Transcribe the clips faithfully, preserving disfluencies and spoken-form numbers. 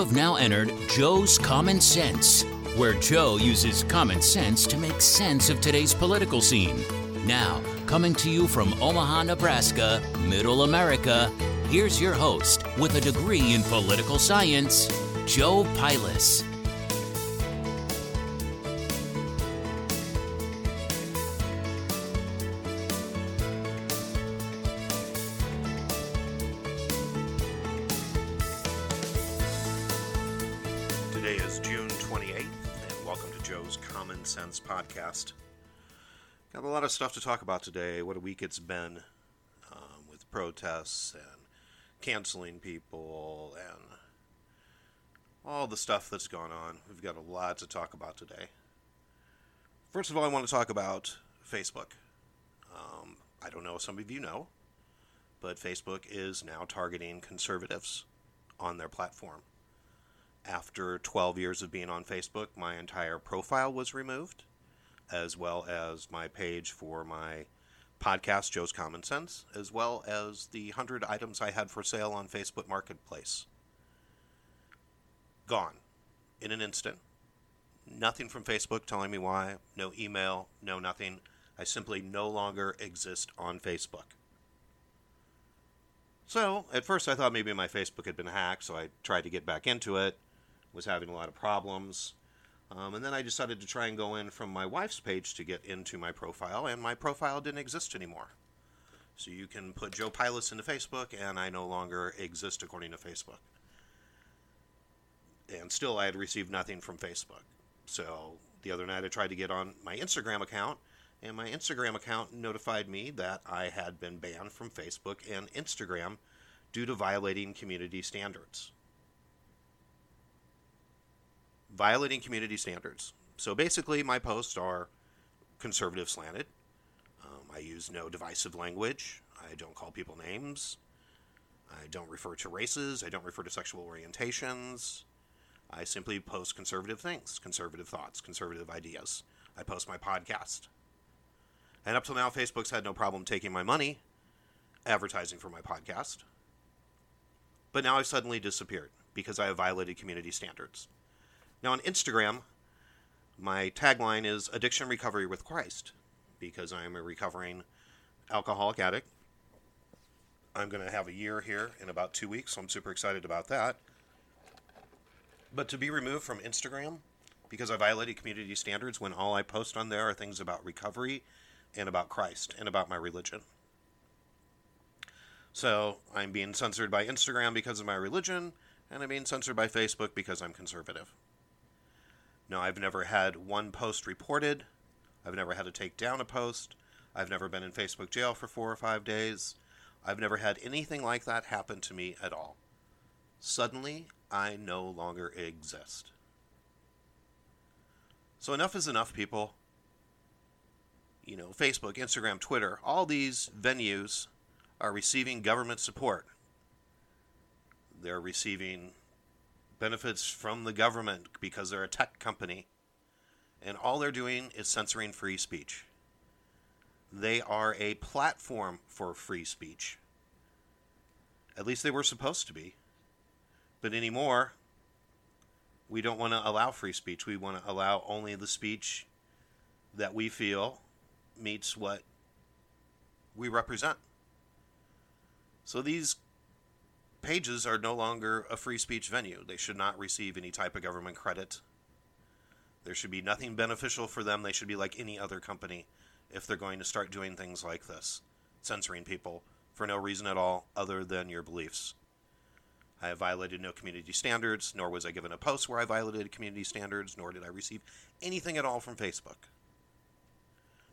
have now entered Joe's Common Sense, where Joe uses common sense to make sense of today's political scene. Now, coming to you from Omaha, Nebraska, Middle America, here's your host with a degree in political science, Joe Pilas. Podcast. Got a lot of stuff to talk about today. What a week it's been um, with protests and canceling people and all the stuff that's gone on. We've got a lot to talk about today. First of all, I want to talk about Facebook. Um, I don't know if some of you know, but Facebook is now targeting conservatives on their platform. After twelve years of being on Facebook, my entire profile was removed, as well as my page for my podcast, Joe's Common Sense, as well as the one hundred items I had for sale on Facebook Marketplace. Gone. In an instant. Nothing from Facebook telling me why. No email. No nothing. I simply no longer exist on Facebook. So, at first I thought maybe my Facebook had been hacked, so I tried to get back into it. Was having a lot of problems. Um, and then I decided to try and go in from my wife's page to get into my profile, and my profile didn't exist anymore. So you can put Joe Pilas into Facebook, and I no longer exist according to Facebook. And still I had received nothing from Facebook. So the other night I tried to get on my Instagram account, and my Instagram account notified me that I had been banned from Facebook and Instagram due to violating community standards. Violating community standards. So basically, my posts are conservative slanted. Um, I use no divisive language. I don't call people names. I don't refer to races. I don't refer to sexual orientations. I simply post conservative things, conservative thoughts, conservative ideas. I post my podcast. And up till now, Facebook's had no problem taking my money, advertising for my podcast. But now I've suddenly disappeared because I have violated community standards. Now on Instagram, my tagline is Addiction Recovery with Christ, because I am a recovering alcoholic addict. I'm going to have a year here in about two weeks, so I'm super excited about that. But to be removed from Instagram because I violated community standards when all I post on there are things about recovery and about Christ and about my religion. So I'm being censored by Instagram because of my religion, and I'm being censored by Facebook because I'm conservative. No, I've never had one post reported. I've never had to take down a post. I've never been in Facebook jail for four or five days. I've never had anything like that happen to me at all. Suddenly, I no longer exist. So enough is enough, people. You know, Facebook, Instagram, Twitter, all these venues are receiving government support. They're receiving benefits from the government because they're a tech company, and all they're doing is censoring free speech. They are a platform for free speech. At least they were supposed to be. But anymore, we don't want to allow free speech. We want to allow only the speech that we feel meets what we represent. So these pages are no longer a free speech venue. They should not receive any type of government credit. There should be nothing beneficial for them. They should be like any other company if they're going to start doing things like this, censoring people for no reason at all other than your beliefs. I have violated no community standards, nor was I given a post where I violated community standards, nor did I receive anything at all from Facebook.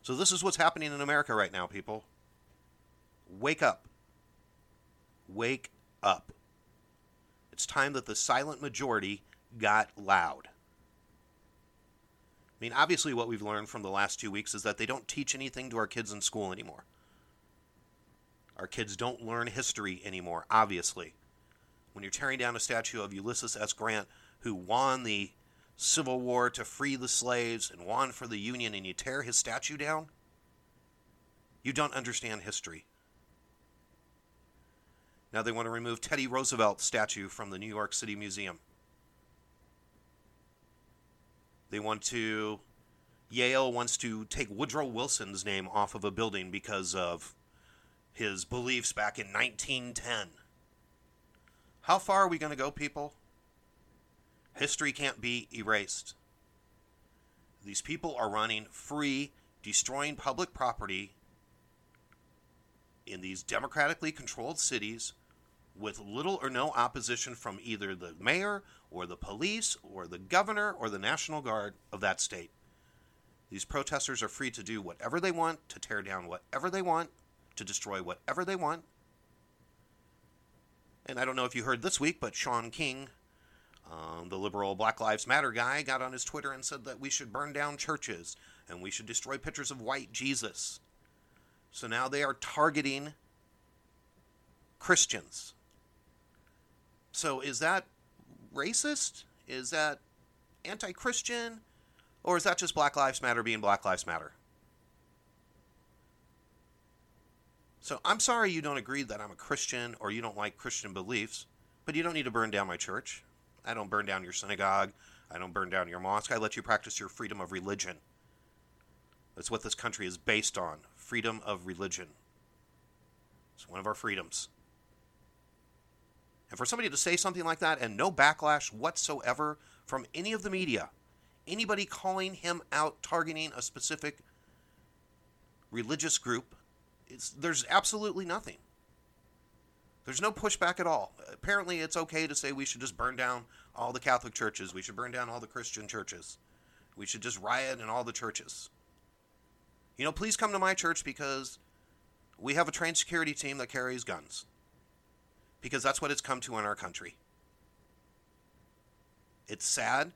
So this is what's happening in America right now, people. Wake up. Wake up. It's time that the silent majority got loud. I mean, obviously what we've learned from the last two weeks is that they don't teach anything to our kids in school anymore. Our kids don't learn history anymore, obviously. When you're tearing down a statue of Ulysses S Grant, who won the Civil War to free the slaves and won for the Union, and you tear his statue down, you don't understand history. Now they want to remove Teddy Roosevelt's statue from the New York City Museum They want to, Yale wants to take Woodrow Wilson's name off of a building because of his beliefs back in nineteen ten. How far are we going to go, people? History can't be erased. These people are running free, destroying public property in these democratically controlled cities with little or no opposition from either the mayor or the police or the governor or the National Guard of that state. These protesters are free to do whatever they want, to tear down whatever they want, to destroy whatever they want. And I don't know if you heard this week, but Shaun King, um, the liberal Black Lives Matter guy, got on his Twitter and said that we should burn down churches and we should destroy pictures of white Jesus. So now they are targeting Christians. So is that racist? Is that anti-Christian? Or is that just Black Lives Matter being Black Lives Matter? So I'm sorry you don't agree that I'm a Christian or you don't like Christian beliefs, but you don't need to burn down my church. I don't burn down your synagogue. I don't burn down your mosque. I let you practice your freedom of religion. That's what this country is based on, freedom of religion. It's one of our freedoms. And for somebody to say something like that and no backlash whatsoever from any of the media, anybody calling him out, targeting a specific religious group, it's, there's absolutely nothing. There's no pushback at all. Apparently, it's okay to say we should just burn down all the Catholic churches. We should burn down all the Christian churches. We should just riot in all the churches. You know, please come to my church because we have a trained security team that carries guns. Because that's what it's come to in our country. It's sad,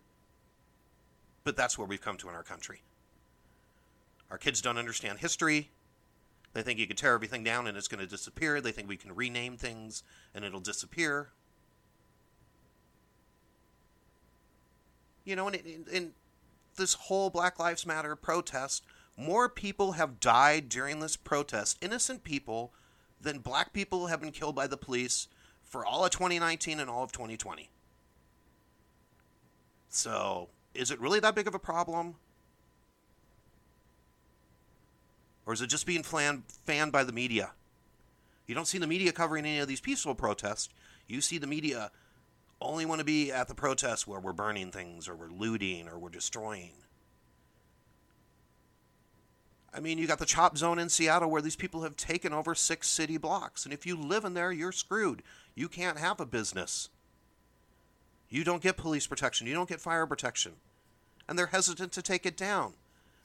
but that's where we've come to in our country. Our kids don't understand history. They think you can tear everything down and it's going to disappear. They think we can rename things and it'll disappear. You know, in, in, in this whole Black Lives Matter protest, more people have died during this protest, innocent people, than black people have been killed by the police for all of twenty nineteen and all of twenty twenty. So, is it really that big of a problem? Or is it just being flan- fanned by the media? You don't see the media covering any of these peaceful protests. You see the media only want to be at the protests where we're burning things or we're looting or we're destroying. I mean, you got the CHOP zone in Seattle where these people have taken over six city blocks. And if you live in there, you're screwed. You can't have a business. You don't get police protection. You don't get fire protection. And they're hesitant to take it down.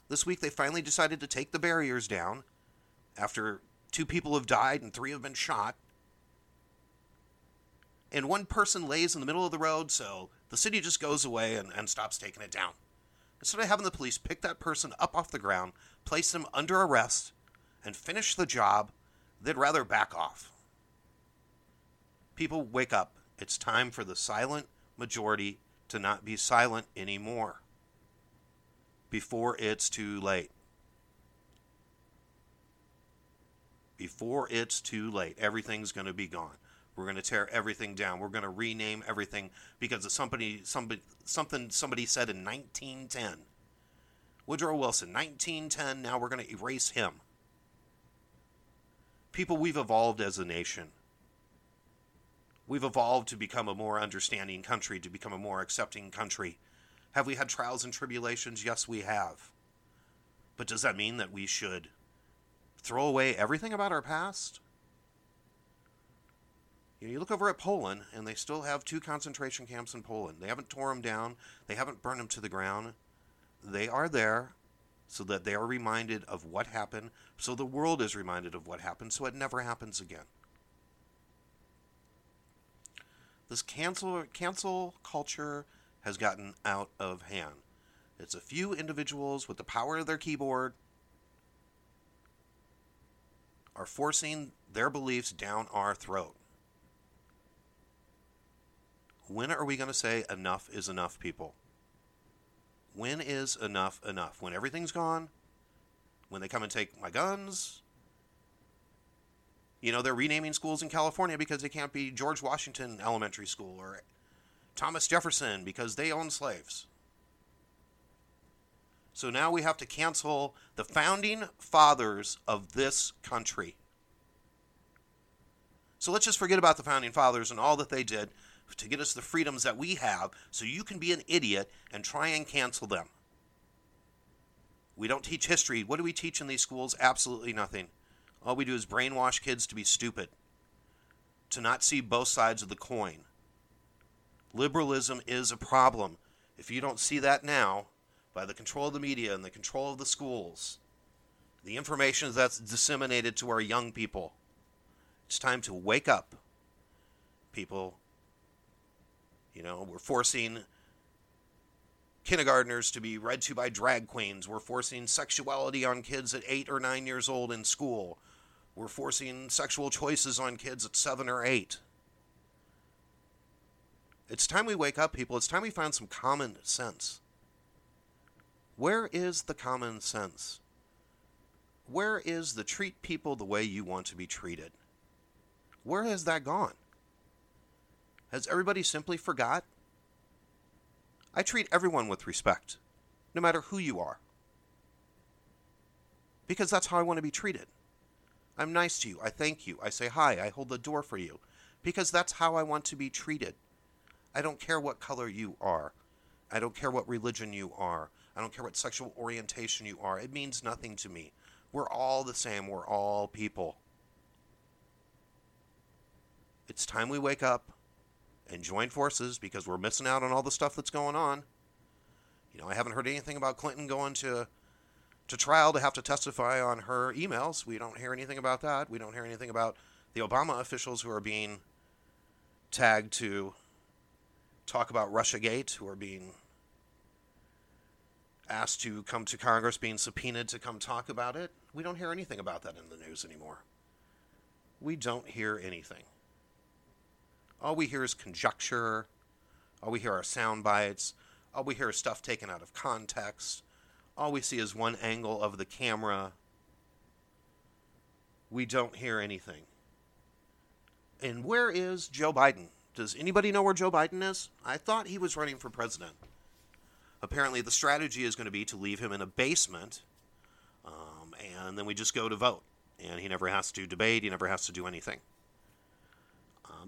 This week, they finally decided to take the barriers down after two people have died and three have been shot. And one person lays in the middle of the road, so the city just goes away and, and stops taking it down. Instead of having the police pick that person up off the ground, place them under arrest, and finish the job, they'd rather back off. People, wake up. It's time for the silent majority to not be silent anymore before it's too late. Before it's too late, everything's going to be gone. We're going to tear everything down. We're going to rename everything because of somebody, somebody, something somebody said in nineteen ten. Woodrow Wilson, nineteen ten, now we're going to erase him. People, we've evolved as a nation. We've evolved to become a more understanding country, to become a more accepting country. Have we had trials and tribulations? Yes, we have. But does that mean that we should throw away everything about our past? You look over at Poland, and they still have two concentration camps in Poland. They haven't torn them down. They haven't burned them to the ground. They are there so that they are reminded of what happened, so the world is reminded of what happened, so it never happens again. This cancel, cancel culture has gotten out of hand. It's a few individuals with the power of their keyboard are forcing their beliefs down our throat. When are we going to say enough is enough, people? When is enough enough? When everything's gone? When they come and take my guns? You know, they're renaming schools in California because they can't be George Washington Elementary School or Thomas Jefferson because they own slaves. So now we have to cancel the founding fathers of this country. So let's just forget about the founding fathers and all that they did to get us the freedoms that we have, so you can be an idiot and try and cancel them. We don't teach history. What do we teach in these schools? Absolutely nothing. All we do is brainwash kids to be stupid, to not see both sides of the coin. Liberalism is a problem. If you don't see that now, by the control of the media and the control of the schools, the information that's disseminated to our young people, it's time to wake up, people. You know, we're forcing kindergartners to be read to by drag queens. We're forcing sexuality on kids at eight or nine years old in school. We're forcing sexual choices on kids at seven or eight. It's time we wake up, people. It's time we find some common sense. Where is the common sense? Where is the treat people the way you want to be treated? Where has that gone? Has everybody simply forgot? I treat everyone with respect, no matter who you are, because that's how I want to be treated. I'm nice to you. I thank you. I say hi. I hold the door for you, because that's how I want to be treated. I don't care what color you are. I don't care what religion you are. I don't care what sexual orientation you are. It means nothing to me. We're all the same. We're all people. It's time we wake up and join forces, because we're missing out on all the stuff that's going on. You know, I haven't heard anything about Clinton going to to trial to have to testify on her emails. We don't hear anything about that. We don't hear anything about the Obama officials who are being tagged to talk about Russiagate, who are being asked to come to Congress, being subpoenaed to come talk about it. We don't hear anything about that in the news anymore. We don't hear anything. All we hear is conjecture. All we hear are sound bites. All we hear is stuff taken out of context. All we see is one angle of the camera. We don't hear anything. And where is Joe Biden? Does anybody know where Joe Biden is? I thought he was running for president. Apparently the strategy is going to be to leave him in a basement, um, and then we just go to vote. And he never has to debate. He never has to do anything.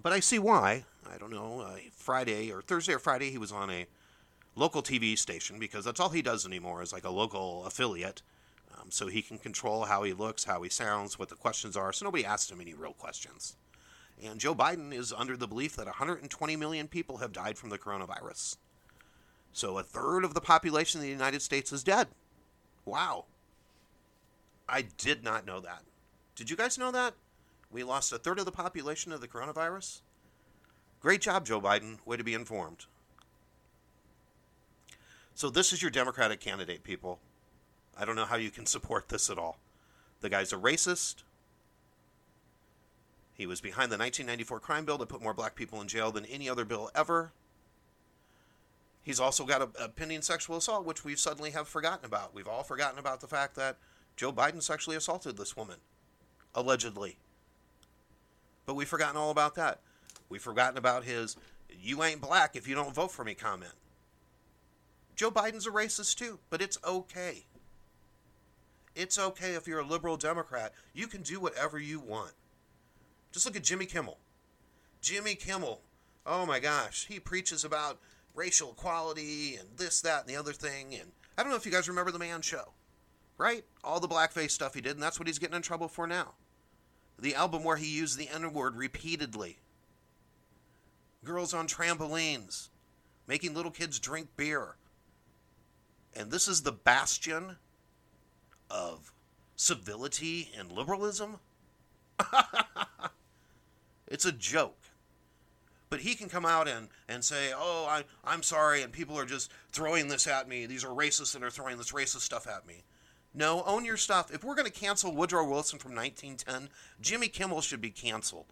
But I see why. I don't know, uh, Friday or Thursday or Friday, he was on a local T V station, because that's all he does anymore is like a local affiliate. Um, so he can control how he looks, how he sounds, what the questions are. So nobody asked him any real questions. And Joe Biden is under the belief that one hundred twenty million people have died from the coronavirus. So a third of the population of the United States is dead. Wow. I did not know that. Did you guys know that? We lost a third of the population of the coronavirus. Great job, Joe Biden. Way to be informed. So this is your Democratic candidate, people. I don't know how you can support this at all. The guy's a racist. He was behind the nineteen ninety-four crime bill that put more black people in jail than any other bill ever. He's also got a, a pending sexual assault, which we suddenly have forgotten about. We've all forgotten about the fact that Joe Biden sexually assaulted this woman, allegedly. But we've forgotten all about that. We've forgotten about his, you ain't black if you don't vote for me comment. Joe Biden's a racist too, but it's okay. It's okay if you're a liberal Democrat. You can do whatever you want. Just look at Jimmy Kimmel. Jimmy Kimmel, oh my gosh, he preaches about racial equality and this, that, and the other thing. And I don't know if you guys remember The Man Show, right? All the blackface stuff he did, and that's what he's getting in trouble for now. The album where he used the N-word repeatedly. Girls on trampolines. Making little kids drink beer. And this is the bastion of civility and liberalism? It's a joke. But he can come out and, and say, oh, I, I'm sorry, and people are just throwing this at me. These are racists and are throwing this racist stuff at me. No, own your stuff. If we're going to cancel Woodrow Wilson from nineteen ten, Jimmy Kimmel should be canceled.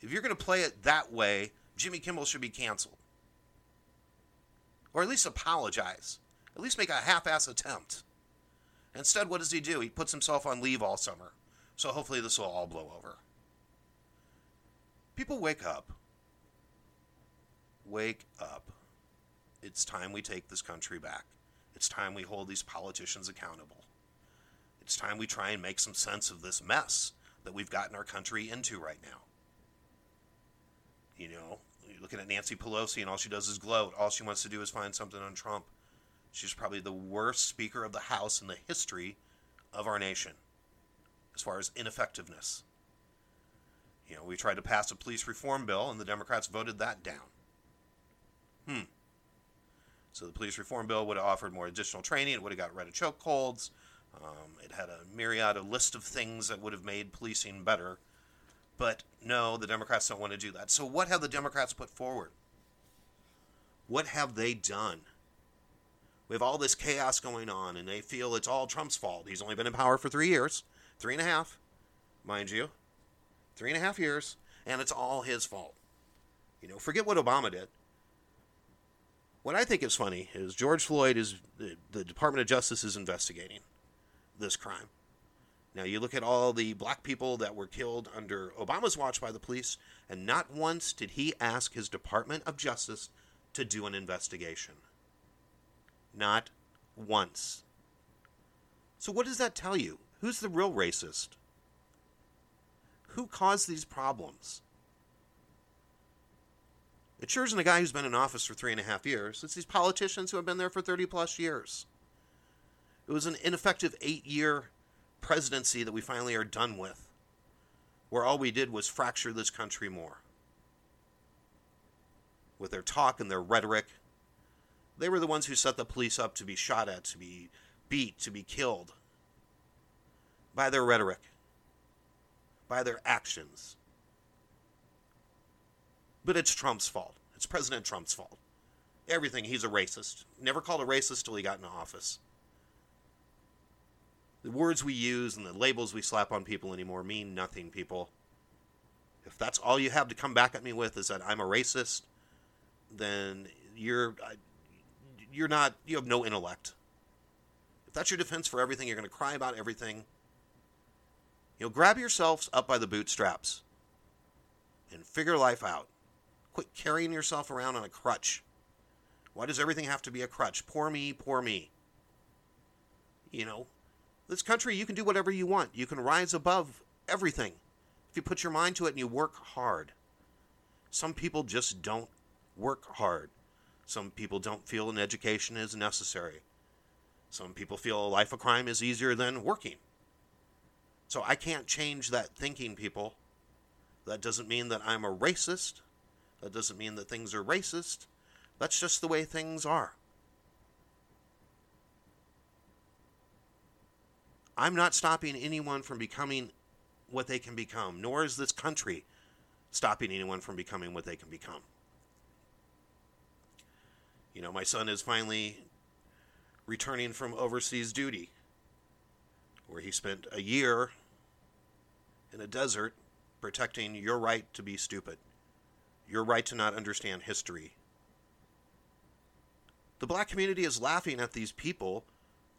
If you're going to play it that way, Jimmy Kimmel should be canceled. Or at least apologize. At least make a half-ass attempt. Instead, what does he do? He puts himself on leave all summer. So hopefully this will all blow over. People, wake up. Wake up. It's time we take this country back. It's time we hold these politicians accountable. It's time we try and make some sense of this mess that we've gotten our country into right now. You know, you're looking at Nancy Pelosi, and all she does is gloat. All she wants to do is find something on Trump. She's probably the worst Speaker of the House in the history of our nation, as far as ineffectiveness. You know, we tried to pass a police reform bill, and the Democrats voted that down. Hmm. So the police reform bill would have offered more additional training. It would have got rid of chokeholds. Um, it had a myriad, a list of things that would have made policing better. But no, the Democrats don't want to do that. So what have the Democrats put forward? What have they done? We have all this chaos going on, and they feel it's all Trump's fault. He's only been in power for three years, three and a half, mind you, three and a half years, and it's all his fault. You know, forget what Obama did. What I think is funny is George Floyd is, the Department of Justice is investigating this crime. Now, you look at all the black people that were killed under Obama's watch by the police, and not once did he ask his Department of Justice to do an investigation. Not once. So what does that tell you? Who's the real racist? Who caused these problems? It sure isn't a guy who's been in office for three and a half years. It's these politicians who have been there for thirty plus years. It was an ineffective eight-year presidency that we finally are done with, where all we did was fracture this country more. With their talk and their rhetoric, they were the ones who set the police up to be shot at, to be beat, to be killed. By their rhetoric. By their actions. But it's Trump's fault. It's President Trump's fault. Everything. He's a racist. Never called a racist till he got into office. The words we use and the labels we slap on people anymore mean nothing, people. If that's all you have to come back at me with is that I'm a racist, then you're you're not, you have no intellect. If that's your defense for everything, you're going to cry about everything. You know, grab yourselves up by the bootstraps and figure life out. Quit carrying yourself around on a crutch. Why does everything have to be a crutch? Poor me, poor me. You know, this country, you can do whatever you want. You can rise above everything if you put your mind to it and you work hard. Some people just don't work hard. Some people don't feel an education is necessary. Some people feel a life of crime is easier than working. So I can't change that thinking, people. That doesn't mean that I'm a racist. That doesn't mean that things are racist. That's just the way things are. I'm not stopping anyone from becoming what they can become, nor is this country stopping anyone from becoming what they can become. You know, my son is finally returning from overseas duty, where he spent a year in a desert protecting your right to be stupid. Your right to not understand history. The black community is laughing at these people,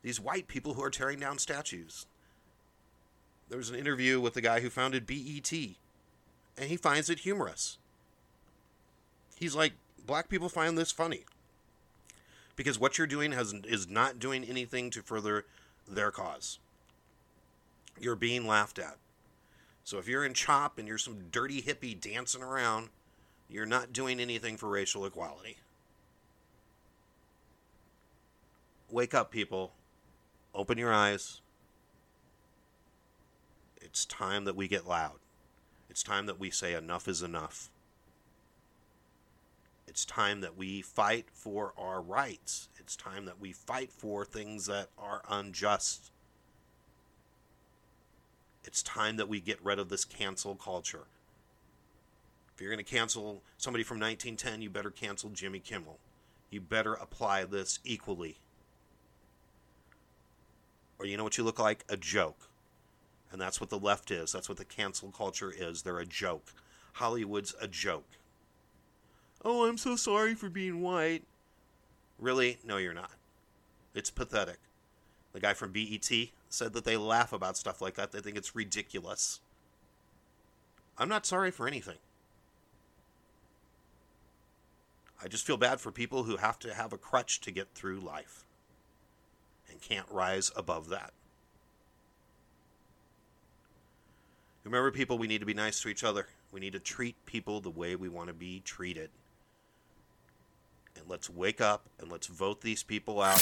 these white people who are tearing down statues. There was an interview with the guy who founded B E T, and he finds it humorous. He's like, black people find this funny, because what you're doing has, is not doing anything to further their cause. You're being laughed at. So if you're in CHOP and you're some dirty hippie dancing around, you're not doing anything for racial equality. Wake up, people. Open your eyes. It's time that we get loud. It's time that we say enough is enough. It's time that we fight for our rights. It's time that we fight for things that are unjust. It's time that we get rid of this cancel culture. If you're going to cancel somebody from nineteen ten, you better cancel Jimmy Kimmel. You better apply this equally. Or you know what you look like? A joke. And that's what the left is. That's what the cancel culture is. They're a joke. Hollywood's a joke. Oh, I'm so sorry for being white. Really? No, you're not. It's pathetic. The guy from B E T said that they laugh about stuff like that. They think it's ridiculous. I'm not sorry for anything. I just feel bad for people who have to have a crutch to get through life and can't rise above that. Remember, people, we need to be nice to each other. We need to treat people the way we want to be treated. And let's wake up and let's vote these people out.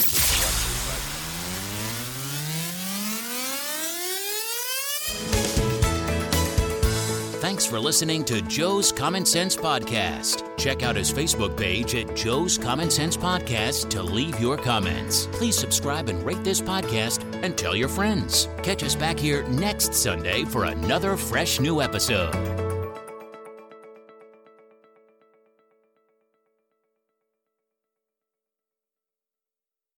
Thanks for listening to Joe's Common Sense Podcast. Check out his Facebook page at Joe's Common Sense Podcast to leave your comments. Please subscribe and rate this podcast and tell your friends. Catch us back here next Sunday for another fresh new episode.